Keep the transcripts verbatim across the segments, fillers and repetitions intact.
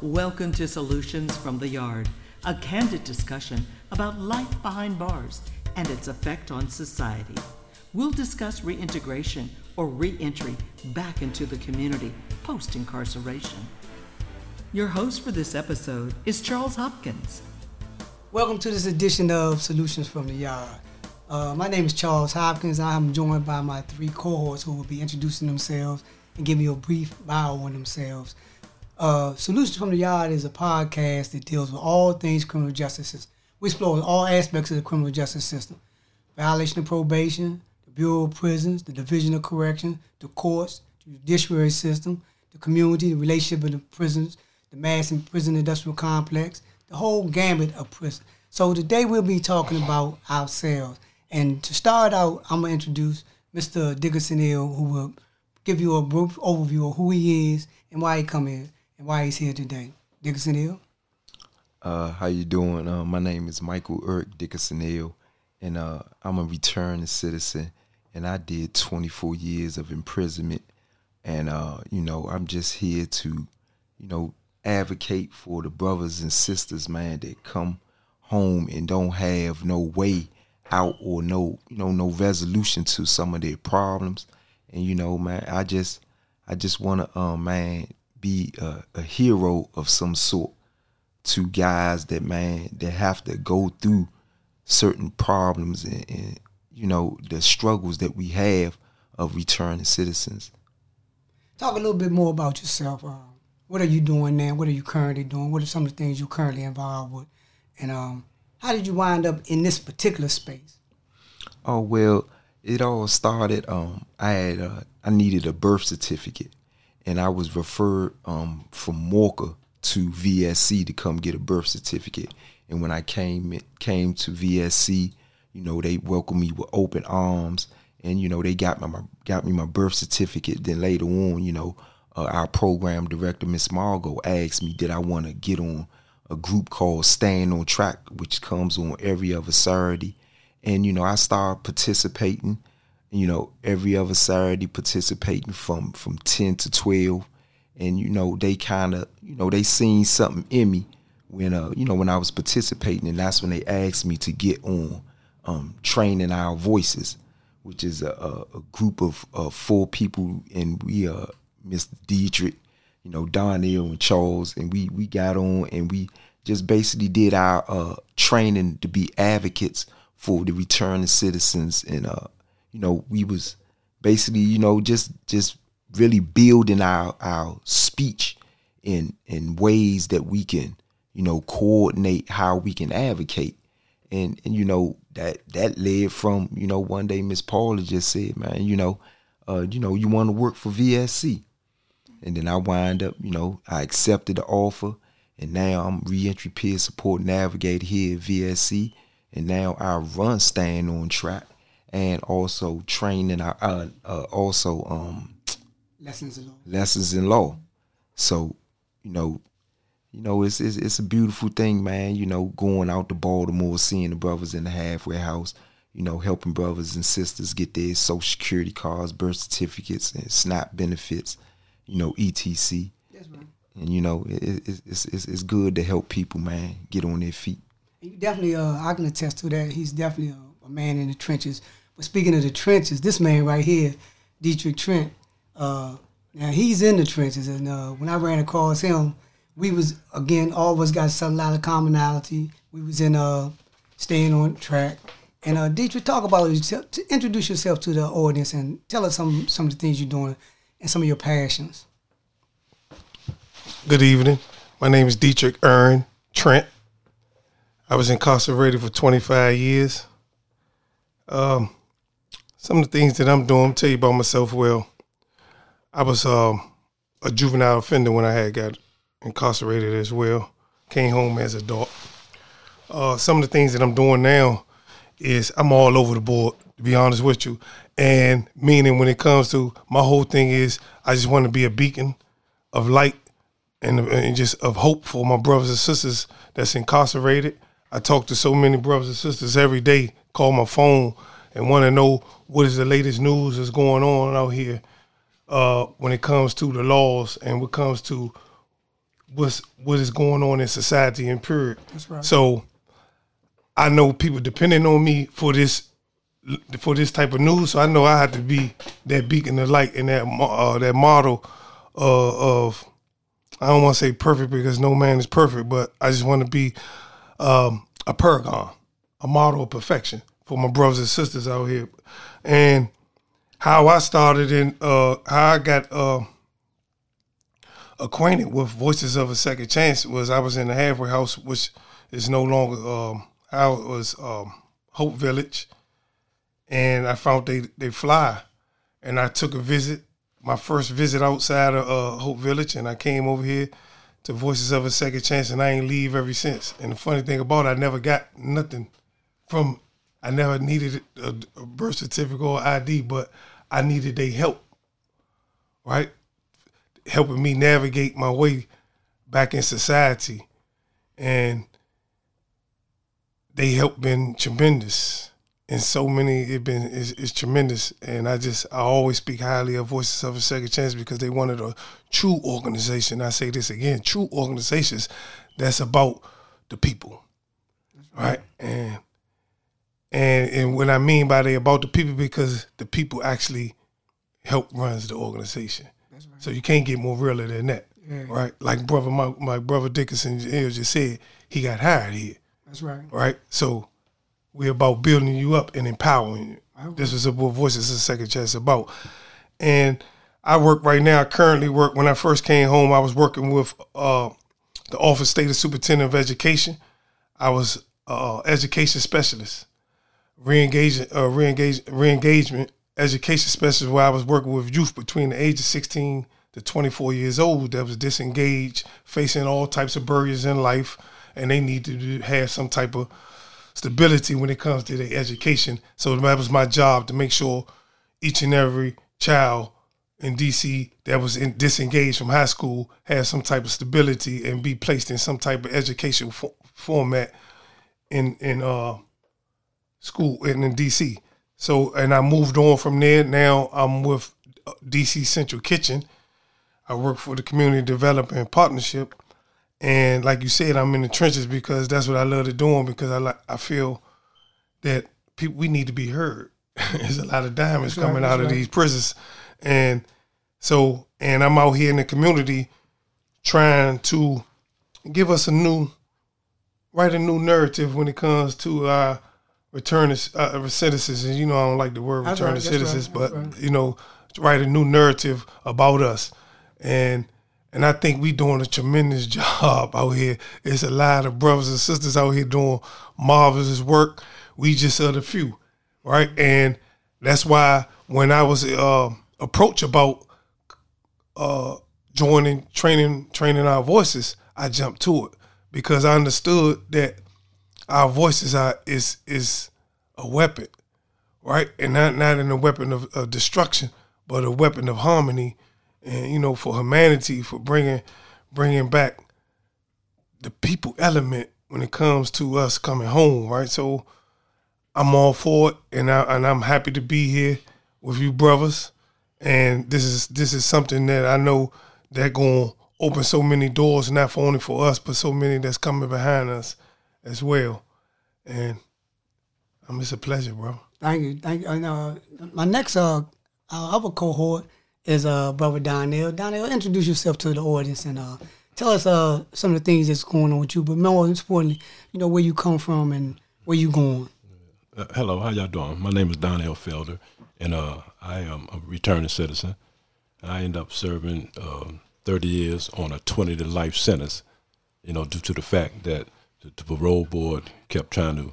Welcome to Solutions From the Yard, a candid discussion about life behind bars and its effect on society. We'll discuss reintegration or re-entry back into the community post-incarceration. Your host for this episode is Charles Hopkins. Welcome to this edition of Solutions From the Yard. Uh, my name is Charles Hopkins. I am joined by my three cohorts who will be introducing themselves and giving you a brief bio on themselves. Uh, Solutions From the Yard is a podcast that deals with all things criminal justice system. We explore all aspects of the criminal justice system. Violation of probation, the Bureau of Prisons, the Division of Corrections, the courts, the judiciary system, the community, the relationship of the prisons, the mass and prison industrial complex, the whole gambit of prison. So today we'll be talking about ourselves. And to start out, I'm going to introduce Mister Dickerson Hill, who will give you a brief overview of who he is and why he come here and why he's here today. Dickerson Hill. Uh, how you doing? Uh, my name is Michael Urk, Dickerson Hill, and uh, I'm a returned citizen, and I did twenty-four years of imprisonment. And, uh, you know, I'm just here to, you know, advocate for the brothers and sisters, man, that come home and don't have no way out or no, you know, no resolution to some of their problems. And, you know, man, I just, I just want to, uh, man, be a, a hero of some sort to guys that, man, that have to go through certain problems and, and, you know, the struggles that we have of returning citizens. Talk a little bit more about yourself. Uh, what are you doing now? What are you currently doing? What are some of the things you're currently involved with? And um, how did you wind up in this particular space? Oh, well, it all started, um, I had, uh, I needed a birth certificate, and I was referred um, from MORCA to V S C to come get a birth certificate. And when I came it came to V S C, you know, they welcomed me with open arms, and you know, they got my, my got me my birth certificate. Then later on, you know, uh, our program director, Miz Margo, asked me, did I want to get on a group called Stayin' on Track, which comes on every other Saturday. And you know, I started participating, you know, every other Saturday, participating from from ten to twelve. And, you know, they kind of, you know, they seen something in me when, uh, you know, when I was participating. And that's when they asked me to get on um, Training Our Voices, which is a, a, a group of uh, four people. And we, uh, Mister Dietrich, you know, Donnell and Charles, and we we got on and we just basically did our uh, training to be advocates for the returning citizens. And, uh, you know, we was basically, you know, just just. really building our, our speech in in ways that we can, you know, coordinate how we can advocate. And, and you know, that that led from, you know, one day Miss Paula just said, man, you know, uh, you know, you want to work for V S C. And then I wind up, you know, I accepted the offer, and now I'm reentry peer support navigator here at V S C. And now I run Stayin' on Track and also training our, uh, uh, also, um, Lessons in Law. Lessons in Law. So, you know, you know, it's, it's it's a beautiful thing, man. You know, going out to Baltimore, seeing the brothers in the halfway house, you know, helping brothers and sisters get their social security cards, birth certificates, and SNAP benefits, you know, et cetera. Yes, man. And you know, it, it, it's it's it's good to help people, man, get on their feet. You definitely, uh, I can attest to that. He's definitely a, a man in the trenches. But speaking of the trenches, this man right here, Dietrich Trent. Uh, now he's in the trenches, and uh, when I ran across him, we was again all of us got some lot of commonality. We was in uh, Stayin' on Track, and uh, Dietrich, talk about yourself, to introduce yourself to the audience and tell us some some of the things you're doing and some of your passions. Good evening. My name is Dietrich Earn Trent. I was incarcerated for twenty-five years. Um, some of the things that I'm doing, I'll tell you about myself. Well, I was um, a juvenile offender when I had got incarcerated as well. Came home as an adult. Uh, some of the things that I'm doing now is I'm all over the board, to be honest with you. And meaning when it comes to my whole thing is I just want to be a beacon of light and, and just of hope for my brothers and sisters that's incarcerated. I talk to so many brothers and sisters every day, call my phone, and want to know what is the latest news that's going on out here. Uh, when it comes to the laws and what comes to what's, what is going on in society and period. That's right. So I know people depending on me for this for this type of news. So I know I have to be that beacon of light and that uh, that model uh, of, I don't want to say perfect because no man is perfect, but I just want to be um, a paragon, a model of perfection for my brothers and sisters out here. And how I started and uh, how I got uh, acquainted with Voices of a Second Chance was I was in the halfway house, which is no longer um, out, it was um, Hope Village, and I found they they fly, and I took a visit, my first visit outside of uh, Hope Village, and I came over here to Voices of a Second Chance, and I ain't leave ever since. And the funny thing about it, I never got nothing from. I never needed a birth certificate or I D, but I needed their help, right? Helping me navigate my way back in society. And they help been tremendous. And so many, it been it's, it's tremendous. And I just, I always speak highly of Voices of a Second Chance because they wanted a true organization. I say this again, true organizations that's about the people, right? And And and what I mean by they about the people, because the people actually help runs the organization. That's right. So you can't get more realer than that, yeah. Right? Like brother, my, my brother Dickerson Hill just said, he got hired here. That's right. Right? So we're about building you up and empowering you. Right. This is what Voices of a Second Chance about. And I work right now, I currently work, when I first came home, I was working with uh, the Office of the State Superintendent of Education. I was uh, education specialist. Re-engagement, uh, re-engage, re-engagement education specialist where I was working with youth between the age of sixteen to twenty-four years old that was disengaged, facing all types of barriers in life, and they need to have some type of stability when it comes to their education. So that was my job, to make sure each and every child in D C that was in, disengaged from high school had some type of stability and be placed in some type of educational fo- format in, in uh school in, in D C. So, and I moved on from there. Now I'm with D C. Central Kitchen. I work for the Community Development Partnership. And like you said, I'm in the trenches because that's what I love to do, because I like, I feel that people, we need to be heard. There's a lot of diamonds that's coming right, out of right. these prisons. And so, and I'm out here in the community trying to give us a new, write a new narrative when it comes to our return is uh, citizens, and you know I don't like the word return to citizens, right, but right. you know, write a new narrative about us, and and I think we doing a tremendous job out here. It's a lot of brothers and sisters out here doing marvelous work. We just are the few, right? And that's why when I was uh, approached about uh, joining, training, training our voices, I jumped to it because I understood that. Our voices are is is a weapon, right? And not not in a weapon of, of destruction, but a weapon of harmony, and you know, for humanity, for bringing bringing back the people element when it comes to us coming home, right? So I'm all for it, and I and I'm happy to be here with you brothers. And this is this is something that I know that gonna open so many doors, not for only for us, but so many that's coming behind us as well. And um, it's a pleasure, bro. Thank you. Thank you. And, uh, my next uh, our other cohort is uh, Brother Donnell. Donnell, introduce yourself to the audience and uh, tell us uh, some of the things that's going on with you, but more importantly, you know, where you come from and where you going. Uh, hello, how y'all doing? My name is Donnell Felder, and uh, I am a returning citizen. I end up serving uh, thirty years on a twenty to life sentence, you know, due to the fact that The, the parole board kept trying to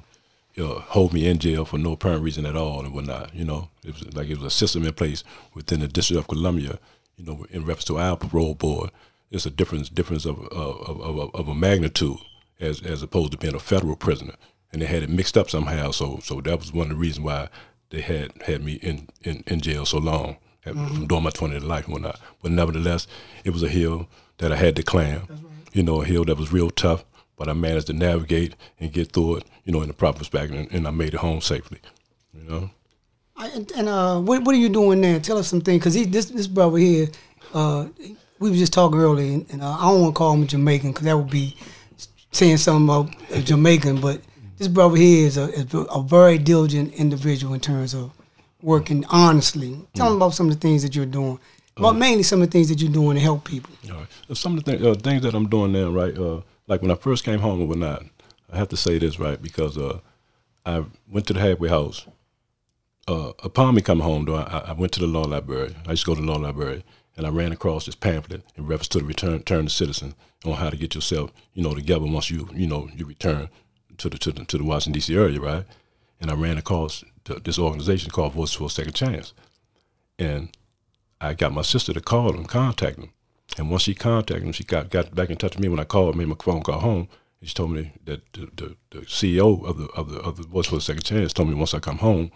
you know, hold me in jail for no apparent reason at all and whatnot. You know, it was like it was a system in place within the District of Columbia. You know, in reference to our parole board, it's a difference difference of of of, of a magnitude as as opposed to being a federal prisoner. And they had it mixed up somehow. So so that was one of the reasons why they had had me in, in, in jail so long at, mm-hmm. from doing my twenty to life and whatnot. But nevertheless, it was a hill that I had to climb. Right. You know, a hill that was real tough. But I managed to navigate and get through it, you know, in the proper perspective, and, and I made it home safely, you know. I, and uh, what what are you doing now? Tell us some things, because this, this brother here, uh, we were just talking earlier, and, and uh, I don't want to call him Jamaican because that would be saying something about a Jamaican, but this brother here is a, is a very diligent individual in terms of working honestly. Tell them about some of the things that you're doing, but um, mainly some of the things that you're doing to help people. All right. Some of the th- uh, things that I'm doing now, right, uh, like when I first came home or whatnot, I have to say this, right, because uh, I went to the halfway house. Uh, upon me coming home, though, I, I went to the law library. I used to go to the law library, and I ran across this pamphlet in reference to the return, return to citizen on how to get yourself, you know, together once you, you know, you return to the to the, to the Washington, D C area, right? And I ran across th- this organization called Voices of a Second Chance. And I got my sister to call them, contact them. And once she contacted them, she got, got back in touch with me when I called, made my phone call home. And she told me that the, the, the C E O of the of the, of the Voices of a Second Chance told me once I come home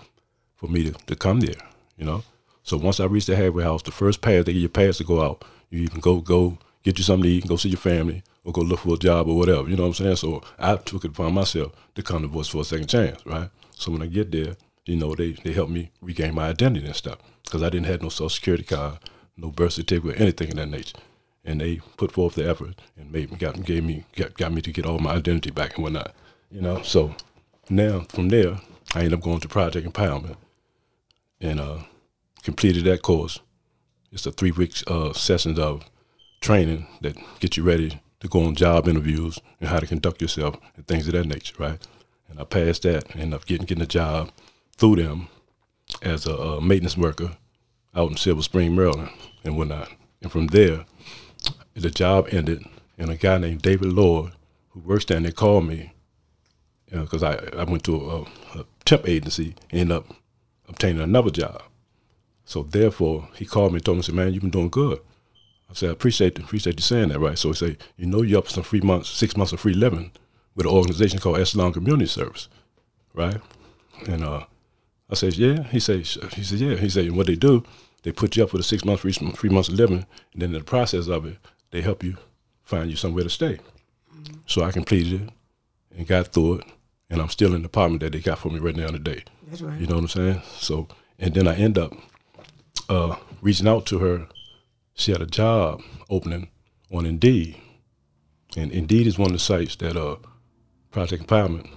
for me to, to come there, you know? So once I reached the halfway house, the first pass, they get your pass to go out. You even go go get you something to eat, go see your family, or go look for a job or whatever. You know what I'm saying? So I took it upon myself to come to Voice for a Second Chance, right? So when I get there, you know, they, they helped me regain my identity and stuff because I didn't have no social security card, no birth certificate, or anything of that nature. And they put forth the effort and made me, got, gave me, got, got me to get all my identity back and whatnot, you know? So now from there, I ended up going to Project Empowerment and uh, completed that course. It's a three-week uh, session of training that gets you ready to go on job interviews and how to conduct yourself and things of that nature, right? And I passed that and ended up getting, getting a job through them as a, a maintenance worker out in Silver Spring, Maryland and whatnot. And from there, the job ended, and a guy named David Lord, who works there, and they called me because you know, I, I went to a, a temp agency and ended up obtaining another job. So therefore, he called me and told me, said, man, you've been doing good. I said, I appreciate appreciate you saying that, right? So he said, you know you're up for some free months, six months of free living with an organization called Esalen Community Service, right? And uh, I said, yeah. He said, he said, yeah. He said, what they do, they put you up for the six months, free, free months of living, and then in the process of it, they help you find you somewhere to stay. Mm-hmm. So I completed it and got through it, and I'm still in the apartment that they got for me right now today. That's right. You know what I'm saying? So, and then I end up uh, reaching out to her. She had a job opening on Indeed, and Indeed is one of the sites that uh, Project Empowerment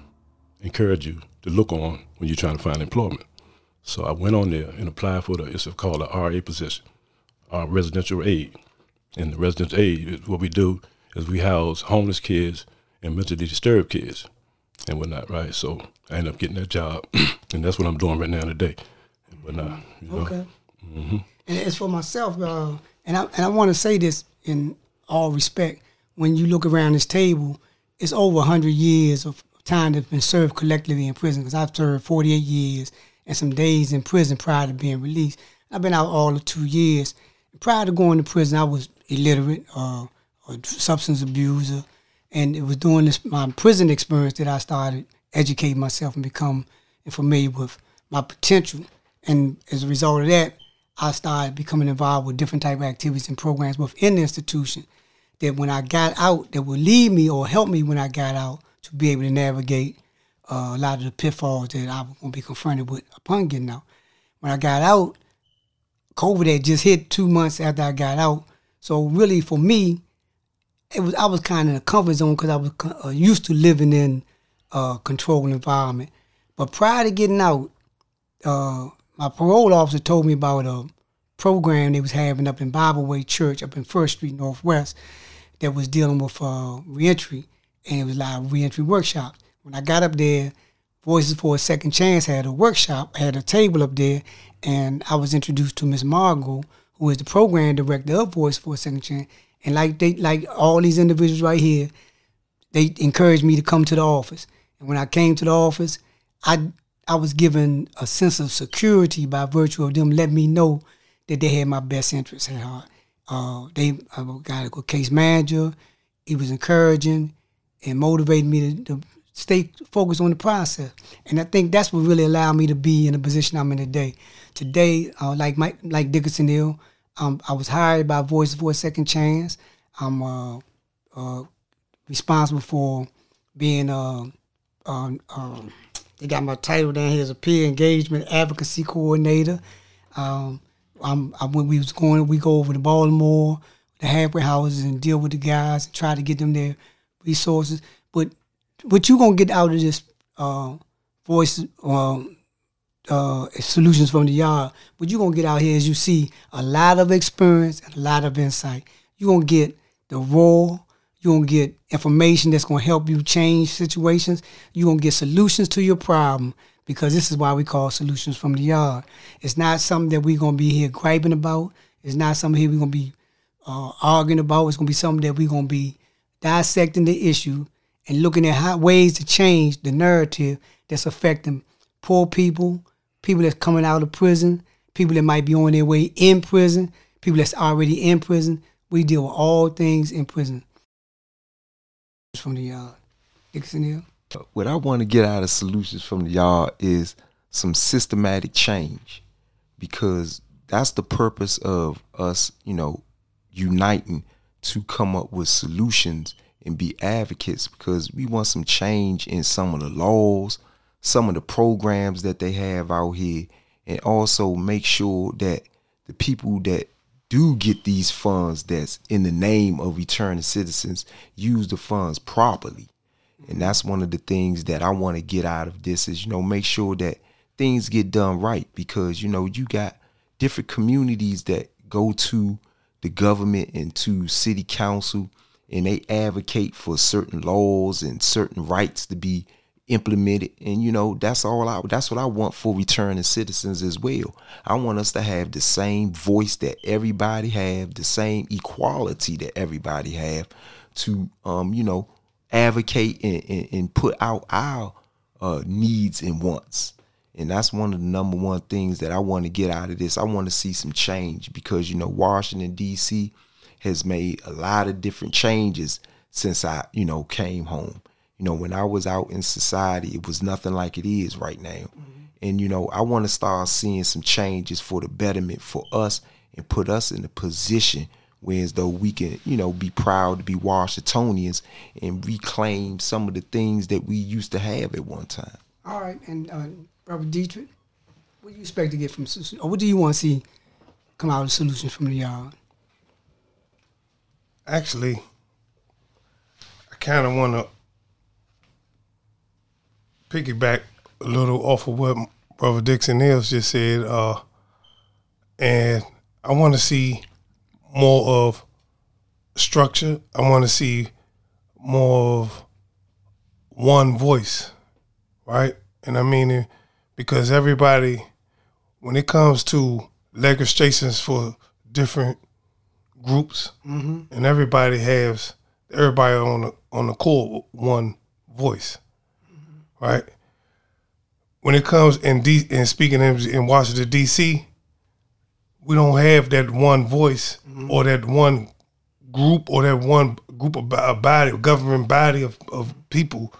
encourage you to look on when you're trying to find employment. So I went on there and applied for the, it's called a R A position, our residential aid. And the residential aid, what we do is we house homeless kids and mentally disturbed kids and whatnot, right? So I ended up getting that job, and that's what I'm doing right now today. But now, you know? Okay. Mm-hmm. And as for myself, uh, and I and I want to say this in all respect. When you look around this table, it's over one hundred years of time that's been served collectively in prison. Because I've served forty-eight years and some days in prison prior to being released. I've been out all of two years. Prior to going to prison, I was illiterate, uh, a substance abuser, and it was during this my prison experience that I started educating myself and become familiar with my potential. And as a result of that, I started becoming involved with different type of activities and programs within the institution that when I got out, that would lead me or help me when I got out to be able to navigate uh, a lot of the pitfalls that I was going to be confronted with upon getting out. When I got out, COVID had just hit two months after I got out. So really for me, it was I was kind of in a comfort zone because I was uh, used to living in a uh, controlled environment. But prior to getting out, uh, my parole officer told me about a program they was having up in Bible Way Church up in First Street Northwest that was dealing with uh, reentry, and it was like reentry workshops. When I got up there, Voices for a Second Chance had a workshop, had a table up there, and I was introduced to Miz Margo, who is the program director of Voices for a Second Chance. And like they, like all these individuals right here, they encouraged me to come to the office. And when I came to the office, I I was given a sense of security by virtue of them letting me know that they had my best interests at heart. Uh, they I got a good case manager. He was encouraging and motivating me to, to stay focused on the process. And I think that's what really allowed me to be in the position I'm in today. Today, uh, like Mike, like Dickerson Hill, um, I was hired by Voices for a Second Chance. I'm uh, uh, responsible for being... Uh, uh, uh, They got my title down here as a peer engagement advocacy coordinator. Um, I'm, I, when we was going, we go over to Baltimore. the halfway houses and deal with the guys and try to get them their resources. But what you're going to get out of this uh, voice um, uh, solutions from the yard, what you're going to get out here is you see a lot of experience and a lot of insight. You're going to get the raw. You're going to get information that's going to help you change situations. You're going to get solutions to your problem, because this is why we call Solutions from the Yard. It's not something that we're going to be here griping about. It's not something here we're going to be uh, arguing about. It's going to be something that we're going to be dissecting the issue and looking at how, ways to change the narrative that's affecting poor people, people that's coming out of prison, people that might be on their way in prison, people that's already in prison. We deal with all things in prison. From the Yard. Dickerson Hill. What I want to get out of Solutions from the Yard is some systematic change, because that's the purpose of us, you know, uniting to come up with solutions and be advocates, because we want some change in some of the laws, some of the programs that they have out here, and also make sure that the people that do get these funds that's in the name of returning citizens use the funds properly. And that's one of the things that I want to get out of this is, you know, make sure that things get done right, because, you know, you got different communities that go to the government and to city council and they advocate for certain laws and certain rights to be implemented. And, you know, that's all I that's what I want for returning citizens as well. I want us to have the same voice that everybody have, the same equality that everybody have to, um, you know, advocate and, and, and put out our uh, needs and wants. And that's one of the number one things that I want to get out of this. I want to see some change, because, you know, Washington, D C has made a lot of different changes since I, you know, came home. You know, when I was out in society, it was nothing like it is right now. Mm-hmm. And, you know, I want to start seeing some changes for the betterment for us and put us in a position whereas though we can, you know, be proud to be Washingtonians and reclaim some of the things that we used to have at one time. All right. And uh, Robert Dietrich, what do you expect to get from, or what do you want to see come out of Solutions from the Yard? Actually, I kind of want to piggyback a little off of what Brother Dickerson Hill just said. Uh, and I want to see more of structure. I want to see more of one voice, right? And I mean it because everybody, when it comes to legislations for different groups, mm-hmm. and everybody has everybody on the on the core one voice, mm-hmm. right? When it comes in D and speaking in, in Washington D C, we don't have that one voice mm-hmm. or that one group or that one group of body, governing body of, of people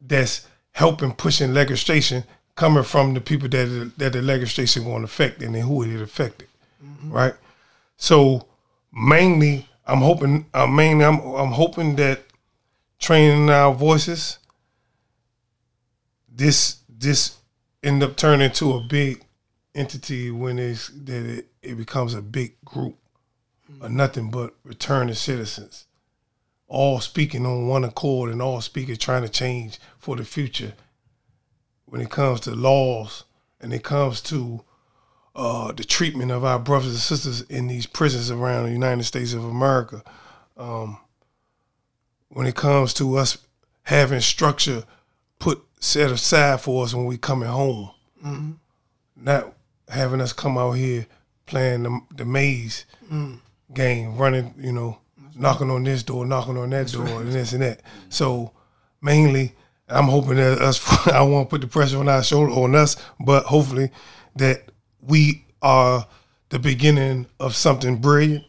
that's helping pushing legislation coming from the people that that the legislation won't affect and then who it affected, mm-hmm. right? So mainly, I'm hoping. I mean, I'm I'm hoping that training our voices, this this end up turning into a big entity when it's, that it, it becomes a big group of nothing but returning citizens, all speaking on one accord and all speaking trying to change for the future when it comes to laws and it comes to uh, the treatment of our brothers and sisters in these prisons around the United States of America. Um, when it comes to us having structure put set aside for us when we coming home, mm-hmm. not having us come out here playing the, the maze mm. game, running, you know, that's knocking right. on this door, knocking on that that's door, right. and this and that. So mainly, I'm hoping that us, I won't put the pressure on our shoulder, on us, but hopefully that we are the beginning of something brilliant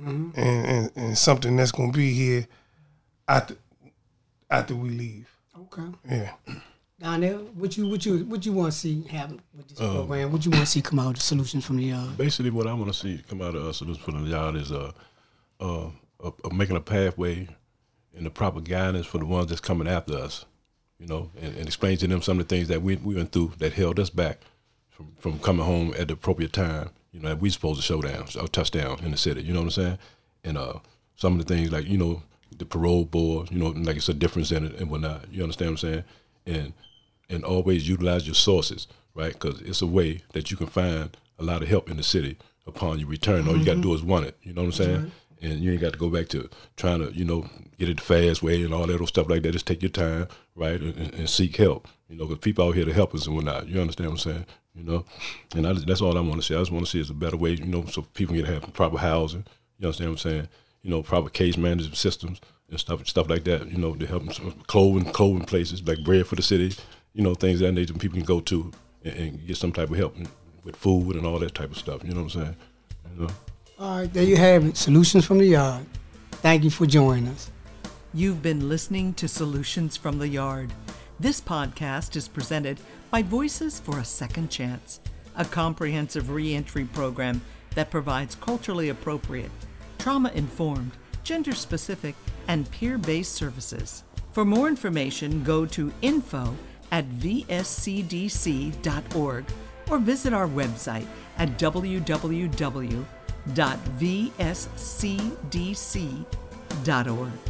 mm-hmm. and, and, and something that's going to be here after, after we leave. Okay. Yeah. Donnell, what you what you what you want to see happen with this um, program? What you want to see come out of the Solutions from the Yard? Basically, what I want to see come out of uh, Solutions from the Yard is uh, uh, uh, making a pathway and the proper guidance for the ones that's coming after us, you know, and, and explain to them some of the things that we we went through that held us back from, from coming home at the appropriate time. You know, that we supposed to show down, so touch down in the city. You know what I'm saying? and uh, some of the things like, you know, the parole board, you know, like it's a difference in it and whatnot. You understand what I'm saying? And and always utilize your sources, right? Because it's a way that you can find a lot of help in the city upon your return. All mm-hmm. you got to do is want it. You know what I'm saying? Right. And you ain't got to go back to trying to, you know, get it the fast way and all that old stuff like that. Just take your time, right, and, and seek help. You know, because people out here to help us and whatnot. You understand what I'm saying? You know, and I just, that's all I want to see. I just want to see is a better way, you know, so people can have proper housing. You understand what I'm saying? You know, proper case management systems and stuff stuff like that. You know, to help them, some clothing, clothing places like Bread for the City. You know, things that nature people can go to and, and get some type of help with food and all that type of stuff. You know what I'm saying? You know? All right, there you have it. Solutions from the Yard. Thank you for joining us. You've been listening to Solutions from the Yard. This podcast is presented by Voices for a Second Chance, a comprehensive re-entry program that provides culturally appropriate, trauma-informed, gender-specific, and peer-based services. For more information, go to info at v s c d c dot org or visit our website at w w w dot v s c d c dot org.